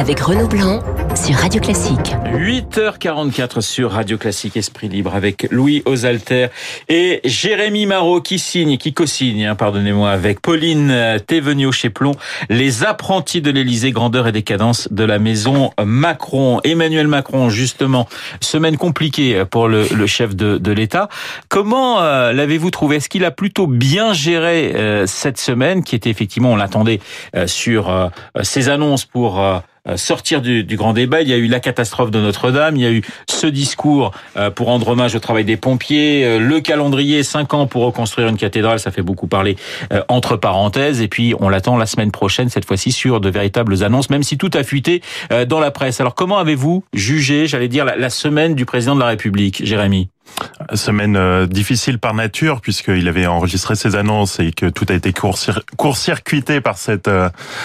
avec Renaud Blanc sur Radio Classique. 8h44 sur Radio Classique, Esprit Libre avec Louis Osalter et Jérémy Marot qui co-signe, avec Pauline Théveniot-Cheplon, les apprentis de l'Elysée, grandeur et décadence de la maison Macron. Emmanuel Macron, justement, semaine compliquée pour le chef de l'État. Comment l'avez-vous trouvé? Est-ce qu'il a plutôt bien géré cette semaine qui était effectivement, on l'attendait sur ses annonces pour sortir du grand débat? Il y a eu la catastrophe de Notre-Dame, il y a eu ce discours pour rendre hommage au travail des pompiers, le calendrier, 5 ans pour reconstruire une cathédrale, ça fait beaucoup parler entre parenthèses, et puis on l'attend la semaine prochaine, cette fois-ci sur de véritables annonces, même si tout a fuité dans la presse. Alors comment avez-vous jugé, la semaine du président de la République, Jérémy? Semaine difficile par nature, puisqu'il avait enregistré ses annonces et que tout a été court-circuité par cet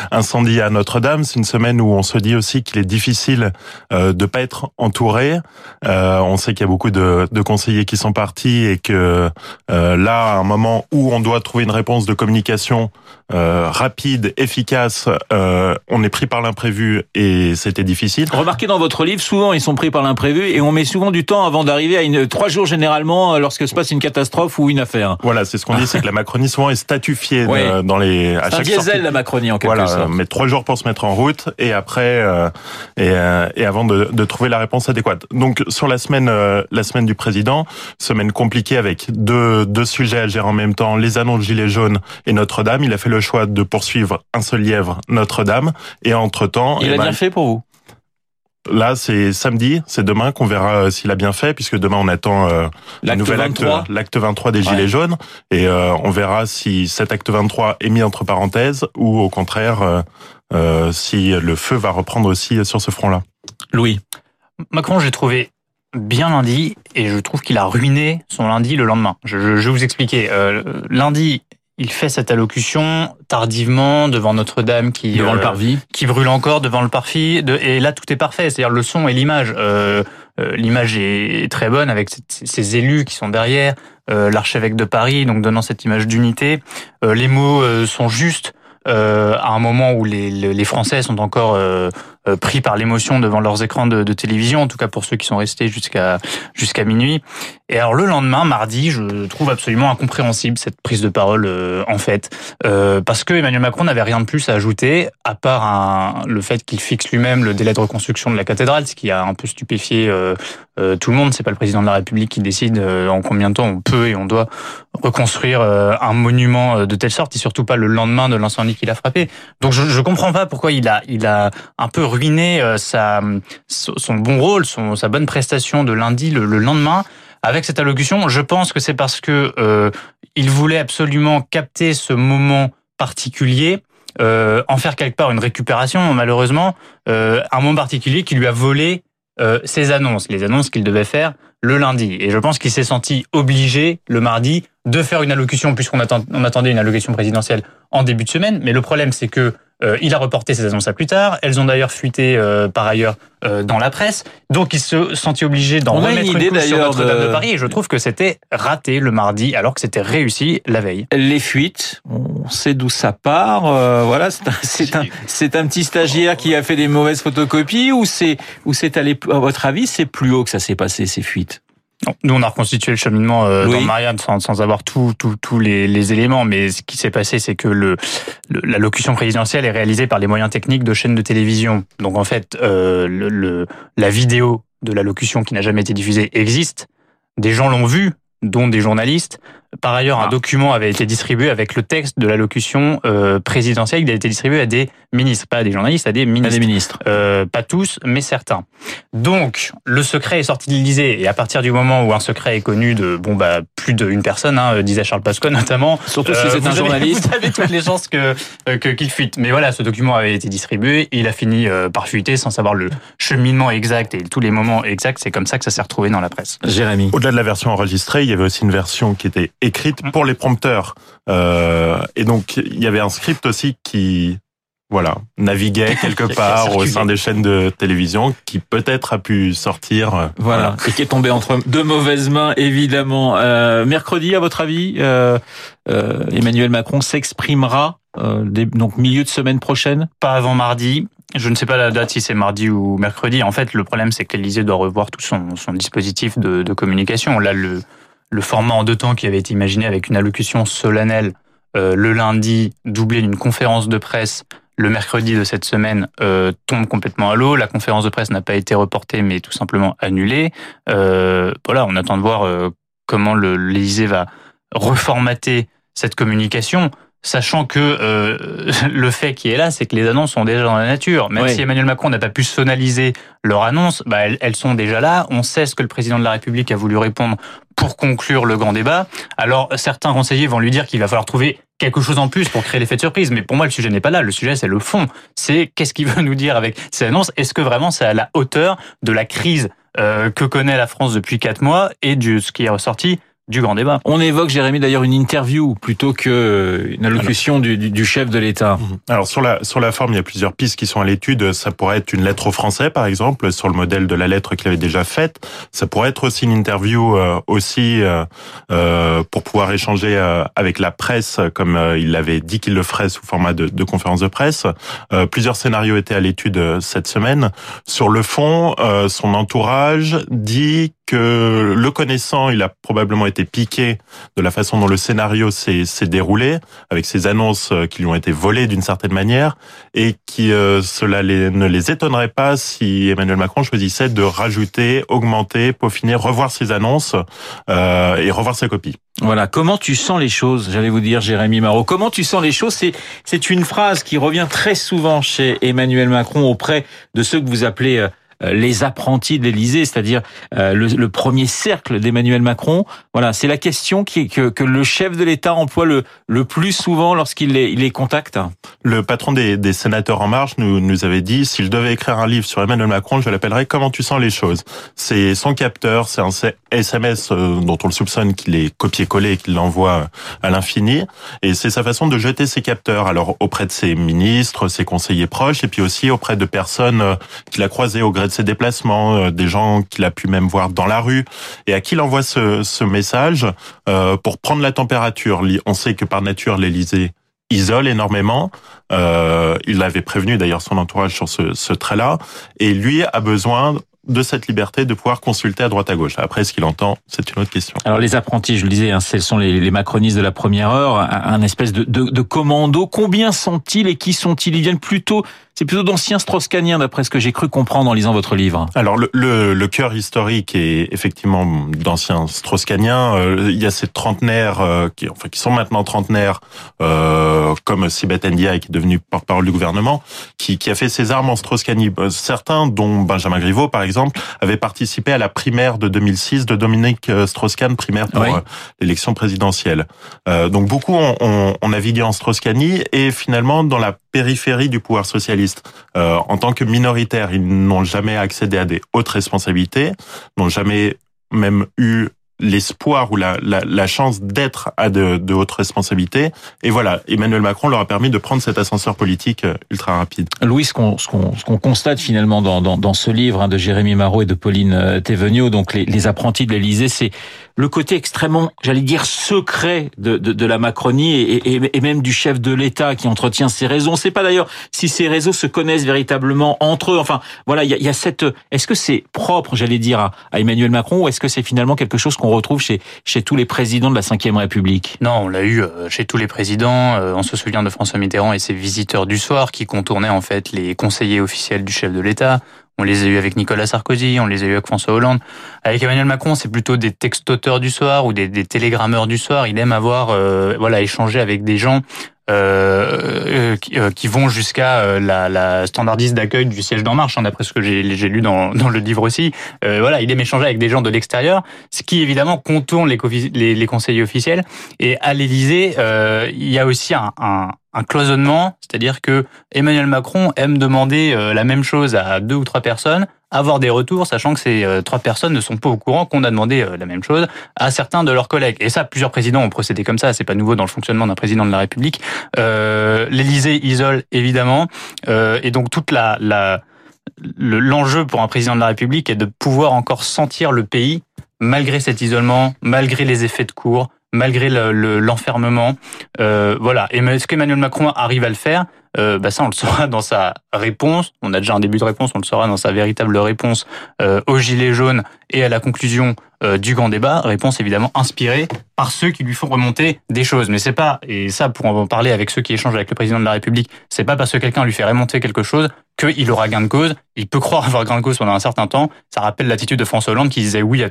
incendie à Notre-Dame. C'est une semaine où on se dit aussi qu'il est difficile de pas être entouré. On sait qu'il y a beaucoup de conseillers qui sont partis et que là, à un moment où on doit trouver une réponse de communication rapide, efficace, on est pris par l'imprévu et c'était difficile. Remarquez dans votre livre, souvent ils sont pris par l'imprévu et on met souvent du temps avant d'arriver à 3 jours généralement lorsque se passe une catastrophe ou une affaire. Voilà, c'est ce qu'on dit, c'est que la Macronie souvent est statufiée dans les. À c'est un chaque diesel sortie. La Macronie en quelque sorte. Mais 3 jours pour se mettre en route et après et avant de trouver la réponse adéquate. Donc sur la semaine du président, semaine compliquée avec deux sujets à gérer en même temps, les annonces gilets jaunes et Notre-Dame. Il a fait le choix de poursuivre un seul lièvre Notre-Dame et entre temps. Il a bien fait pour vous. Là, c'est samedi, c'est demain qu'on verra s'il a bien fait, puisque demain on attend le nouvel l'acte 23 des Gilets jaunes, et on verra si cet acte 23 est mis entre parenthèses, ou au contraire, si le feu va reprendre aussi sur ce front-là. Louis. Macron, j'ai trouvé bien lundi, et je trouve qu'il a ruiné son lundi le lendemain. Je vais vous expliquer. Lundi, il fait cette allocution tardivement devant Notre-Dame devant le parvis, qui brûle encore devant le parvis. Et là, tout est parfait. C'est-à-dire le son et l'image. L'image est très bonne avec ces élus qui sont derrière, l'archevêque de Paris, donc donnant cette image d'unité. Les mots sont justes à un moment où les Français sont encore pris par l'émotion devant leurs écrans de télévision, en tout cas pour ceux qui sont restés jusqu'à minuit. Et alors le lendemain, mardi, je trouve absolument incompréhensible cette prise de parole en fait, parce que Emmanuel Macron n'avait rien de plus à ajouter, à part le fait qu'il fixe lui-même le délai de reconstruction de la cathédrale, ce qui a un peu stupéfié tout le monde. C'est pas le président de la République qui décide en combien de temps on peut et on doit reconstruire un monument de telle sorte, et surtout pas le lendemain de l'incendie qui l'a frappé. Donc je comprends pas pourquoi il a un peu ruiné son bon rôle, sa bonne prestation de lundi le lendemain avec cette allocution. Je pense que c'est parce que il voulait absolument capter ce moment particulier, en faire quelque part une récupération, malheureusement, un moment particulier qui lui a volé ses annonces, les annonces qu'il devait faire le lundi. Et je pense qu'il s'est senti obligé le mardi de faire une allocution, puisqu'on attendait une allocution présidentielle en début de semaine. Mais le problème, c'est que il a reporté ses annonces à plus tard. Elles ont d'ailleurs fuité par ailleurs dans la presse. Donc il se sentit obligé d'en remettre une couche sur Notre-Dame de Paris. Et je trouve que c'était raté le mardi, alors que c'était réussi la veille. Les fuites, on sait d'où ça part. Voilà, c'est un petit stagiaire qui a fait des mauvaises photocopies, ou c'est allé, à votre avis, c'est plus haut que ça s'est passé, ces fuites? Nous, on a reconstitué le cheminement dans Marianne sans avoir tous les éléments, mais ce qui s'est passé, c'est que l'allocution présidentielle est réalisée par les moyens techniques de chaînes de télévision. Donc en fait, la vidéo de l'allocution qui n'a jamais été diffusée existe. Des gens l'ont vue, dont des journalistes. Par ailleurs, un document avait été distribué avec le texte de l'allocution présidentielle qui a été distribué à des ministres, pas à des journalistes, à des ministres. À des ministres. Pas tous, mais certains. Donc, le secret est sorti de l'Élysée, et à partir du moment où un secret est connu de plus d'une personne, disait Charles Pasqua notamment. Surtout si c'est un journaliste. Vous avez toutes les chances qu'il fuite. Mais voilà, ce document avait été distribué, et il a fini par fuiter sans savoir le cheminement exact et tous les moments exacts. C'est comme ça que ça s'est retrouvé dans la presse. Jérémy. Au-delà de la version enregistrée, il y avait aussi une version qui était écrite pour les prompteurs. Et donc, il y avait un script aussi qui naviguait quelque part au sein des chaînes de télévision, qui peut-être a pu sortir. Voilà, et qui est tombé entre de mauvaises mains, évidemment. Mercredi, à votre avis, Emmanuel Macron s'exprimera donc milieu de semaine prochaine? Pas avant mardi. Je ne sais pas la date, si c'est mardi ou mercredi. En fait, le problème, c'est que l'Elysée doit revoir tout son dispositif de communication. Là, le format en deux temps qui avait été imaginé avec une allocution solennelle le lundi, doublée d'une conférence de presse le mercredi de cette semaine, tombe complètement à l'eau. La conférence de presse n'a pas été reportée, mais tout simplement annulée. Voilà, on attend de voir comment l'Elysée va reformater cette communication, sachant que le fait qui est là, c'est que les annonces sont déjà dans la nature. Même si Emmanuel Macron n'a pas pu sonaliser leurs annonces, elles sont déjà là. On sait ce que le président de la République a voulu répondre pour conclure le grand débat. Alors, certains conseillers vont lui dire qu'il va falloir trouver quelque chose en plus pour créer l'effet de surprise. Mais pour moi, le sujet n'est pas là. Le sujet, c'est le fond. C'est qu'est-ce qu'il veut nous dire avec ces annonces? Est-ce que vraiment c'est à la hauteur de la crise que connaît la France depuis 4 mois et de ce qui est ressorti du grand débat? On évoque, Jérémy, d'ailleurs, une interview plutôt qu'une allocution du chef de l'État. Alors, sur la forme, il y a plusieurs pistes qui sont à l'étude. Ça pourrait être une lettre aux Français, par exemple, sur le modèle de la lettre qu'il avait déjà faite. Ça pourrait être aussi une interview pour pouvoir échanger avec la presse, comme il avait dit qu'il le ferait sous format de conférence de presse. Plusieurs scénarios étaient à l'étude cette semaine. Sur le fond, son entourage dit que, le connaissant, il a probablement été piqué de la façon dont le scénario s'est déroulé, avec ces annonces qui lui ont été volées d'une certaine manière, et qui ne les étonnerait pas si Emmanuel Macron choisissait de rajouter, augmenter, peaufiner, revoir ses annonces et revoir sa copie. Voilà, comment tu sens les choses, j'allais vous dire, Jérémy Marot. Comment tu sens les choses, c'est une phrase qui revient très souvent chez Emmanuel Macron auprès de ceux que vous appelez les apprentis de l'Elysée, c'est-à-dire le premier cercle d'Emmanuel Macron. Voilà, c'est la question que le chef de l'État emploie le plus souvent lorsqu'il les contacte. Le patron des sénateurs En Marche nous avait dit, s'il devait écrire un livre sur Emmanuel Macron, je l'appellerais « Comment tu sens les choses ». C'est son capteur, c'est un SMS dont on le soupçonne qu'il est copié-collé et qu'il l'envoie à l'infini. Et c'est sa façon de jeter ses capteurs, alors auprès de ses ministres, ses conseillers proches, et puis aussi auprès de personnes qu'il a croisées au gré de ses déplacements, des gens qu'il a pu même voir dans la rue, et à qui il envoie ce message pour prendre la température. On sait que par nature, l'Élysée isole énormément. Il avait prévenu d'ailleurs son entourage sur ce trait-là, et lui a besoin de cette liberté de pouvoir consulter à droite à gauche. Après, ce qu'il entend, c'est une autre question. Alors, les apprentis, je le disais, ce sont les macronistes de la première heure, un espèce de commando. Combien sont-ils et qui sont-ils? Ils viennent plutôt... C'est plutôt d'anciens Strauss-Kahniens, d'après ce que j'ai cru comprendre en lisant votre livre. Alors, le cœur historique est effectivement d'anciens Strauss-Kahniens. Il y a ces trentenaires, qui sont maintenant trentenaires, comme Sibeth Ndiaye, qui est devenue porte-parole du gouvernement, qui a fait ses armes en Strauss-Kahnie. Certains, dont Benjamin Griveaux, par exemple, avaient participé à la primaire de 2006 de Dominique Strauss-Kahn, primaire pour l'élection présidentielle. Donc, beaucoup ont navigué en Strauss-Kahnie, et finalement, dans la périphérie du pouvoir socialiste. En tant que minoritaires, ils n'ont jamais accédé à des hautes responsabilités, n'ont jamais même eu l'espoir ou la chance d'être à de hautes responsabilités. Et voilà, Emmanuel Macron leur a permis de prendre cet ascenseur politique ultra rapide. Louis, ce qu'on constate finalement dans ce livre de Jérémy Marot et de Pauline Théveniot, donc les apprentis de l'Elysée, c'est le côté extrêmement, j'allais dire, secret de la Macronie et même du chef de l'État qui entretient ses réseaux. On ne sait pas d'ailleurs si ces réseaux se connaissent véritablement entre eux. Enfin, voilà, il y a cette... Est-ce que c'est propre, j'allais dire, à Emmanuel Macron, ou est-ce que c'est finalement quelque chose qu'on retrouve chez tous les présidents de la Ve République? Non, on l'a eu chez tous les présidents. On se souvient de François Mitterrand et ses visiteurs du soir qui contournaient en fait les conseillers officiels du chef de l'État. On les a eus avec Nicolas Sarkozy, on les a eus avec François Hollande. Avec Emmanuel Macron, c'est plutôt des textoteurs du soir ou des télégrammeurs du soir. Il aime avoir échangé avec des gens qui vont jusqu'à la standardiste d'accueil du siège d'En Marche, d'après ce que j'ai lu dans le livre aussi. Il aime échanger avec des gens de l'extérieur, ce qui évidemment contourne les conseillers officiels. Et à l'Élysée, il y a aussi un cloisonnement, c'est-à-dire que Emmanuel Macron aime demander la même chose à 2 ou 3 personnes, avoir des retours, sachant que ces 3 personnes ne sont pas au courant qu'on a demandé la même chose à certains de leurs collègues. Et ça, plusieurs présidents ont procédé comme ça, c'est pas nouveau dans le fonctionnement d'un président de la République. L'Élysée isole, évidemment, et donc toute l'enjeu pour un président de la République est de pouvoir encore sentir le pays, malgré cet isolement, malgré les effets de cours, malgré l'enfermement. Voilà. Et est-ce qu'Emmanuel Macron arrive à le faire? Ça, on le saura dans sa réponse. On a déjà un début de réponse, on le saura dans sa véritable réponse au gilet jaune et à la conclusion du grand débat. Réponse évidemment inspirée par ceux qui lui font remonter des choses. Mais c'est pas, et ça pour en parler avec ceux qui échangent avec le président de la République, c'est pas parce que quelqu'un lui fait remonter quelque chose qu'il aura gain de cause. Il peut croire avoir gain de cause pendant un certain temps. Ça rappelle l'attitude de François Hollande qui disait oui à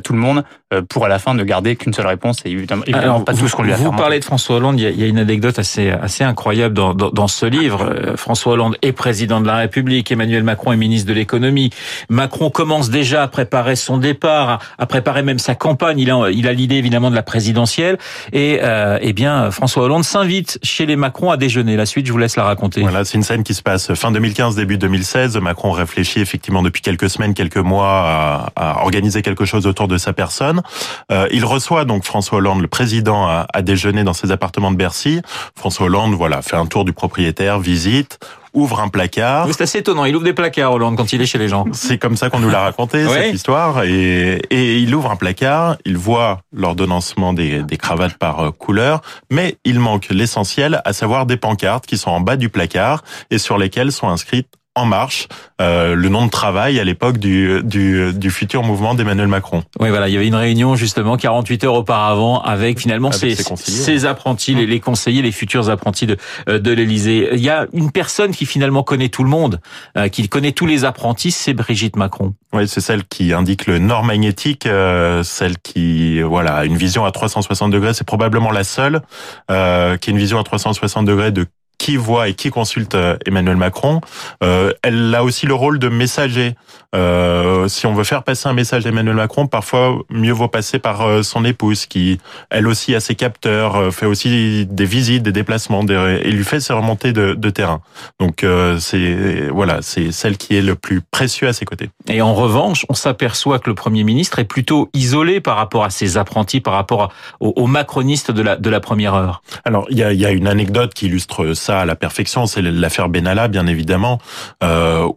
tout le monde pour à la fin ne garder qu'une seule réponse et évidemment alors, pas tout ce qu'on lui a fait. Vous parlez de François Hollande, il y a une anecdote assez incroyable dans ce livre. François Hollande est président de la République, Emmanuel Macron est ministre de l'économie. Macron commence déjà à préparer son départ, à préparer même sa campagne. Il a l'idée évidemment de la présidentielle et François Hollande s'invite chez les Macron à déjeuner. La suite, je vous laisse la raconter. Voilà, c'est une scène qui se passe fin 2015, début 2016. Macron réfléchit effectivement depuis quelques semaines, quelques mois à organiser quelque chose autour de sa personne. Il reçoit donc François Hollande, le président, à déjeuner dans ses appartements de Bercy. François Hollande, voilà, fait un tour du propriétaire, visite, ouvre un placard. C'est assez étonnant, il ouvre des placards, Hollande, quand il est chez les gens. C'est comme ça qu'on nous l'a raconté, oui. Cette histoire. Et il ouvre un placard, il voit l'ordonnancement des cravates par couleur, mais il manque l'essentiel, à savoir des pancartes qui sont en bas du placard et sur lesquelles sont inscrites En Marche, le nom de travail à l'époque du futur mouvement d'Emmanuel Macron. Oui, voilà, il y avait une réunion justement 48 heures auparavant avec finalement ses apprentis, les conseillers, les futurs apprentis de l'Elysée. Il y a une personne qui finalement connaît tout le monde, qui connaît tous les apprentis, c'est Brigitte Macron. Oui, c'est celle qui indique le nord magnétique, celle qui a une vision à 360 degrés, c'est probablement la seule qui a une vision à 360 degrés de qui voit et qui consulte Emmanuel Macron. Elle a aussi le rôle de messager. Si on veut faire passer un message d'Emmanuel Macron, parfois mieux vaut passer par son épouse, qui elle aussi a ses capteurs, fait aussi des visites, des déplacements, et lui fait ses remontées de terrain. Donc c'est celle qui est le plus précieux à ses côtés. Et en revanche, on s'aperçoit que le Premier ministre est plutôt isolé par rapport à ses apprentis, par rapport aux macronistes de la première heure. Alors il y a une anecdote qui illustre ça à la perfection, c'est l'affaire Benalla, bien évidemment,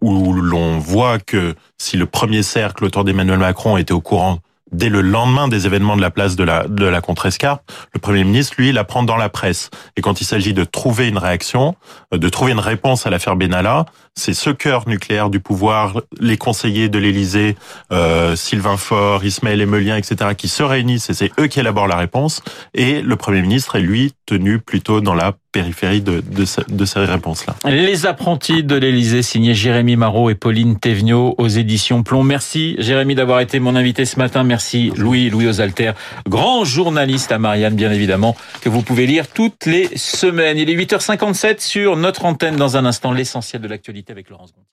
où l'on voit que si le premier cercle autour d'Emmanuel Macron était au courant dès le lendemain des événements de la place de la Contrescarpe, le Premier ministre, lui, l'apprend dans la presse. Et quand il s'agit de trouver une réaction, de trouver une réponse à l'affaire Benalla, c'est ce cœur nucléaire du pouvoir, les conseillers de l'Elysée, Sylvain Fort, Ismaël Emelien, etc., qui se réunissent, et c'est eux qui élaborent la réponse. Et le Premier ministre est, lui, tenu plutôt dans la périphérie de ces réponses-là. Les apprentis de l'Elysée, signé Jérémy Marot et Pauline Théveniot aux éditions Plon. Merci Jérémy d'avoir été mon invité ce matin. Merci Louis Osalter, grand journaliste à Marianne, bien évidemment, que vous pouvez lire toutes les semaines. Il est 8h57 sur notre antenne. Dans un instant, l'essentiel de l'actualité avec Laurence Gondi.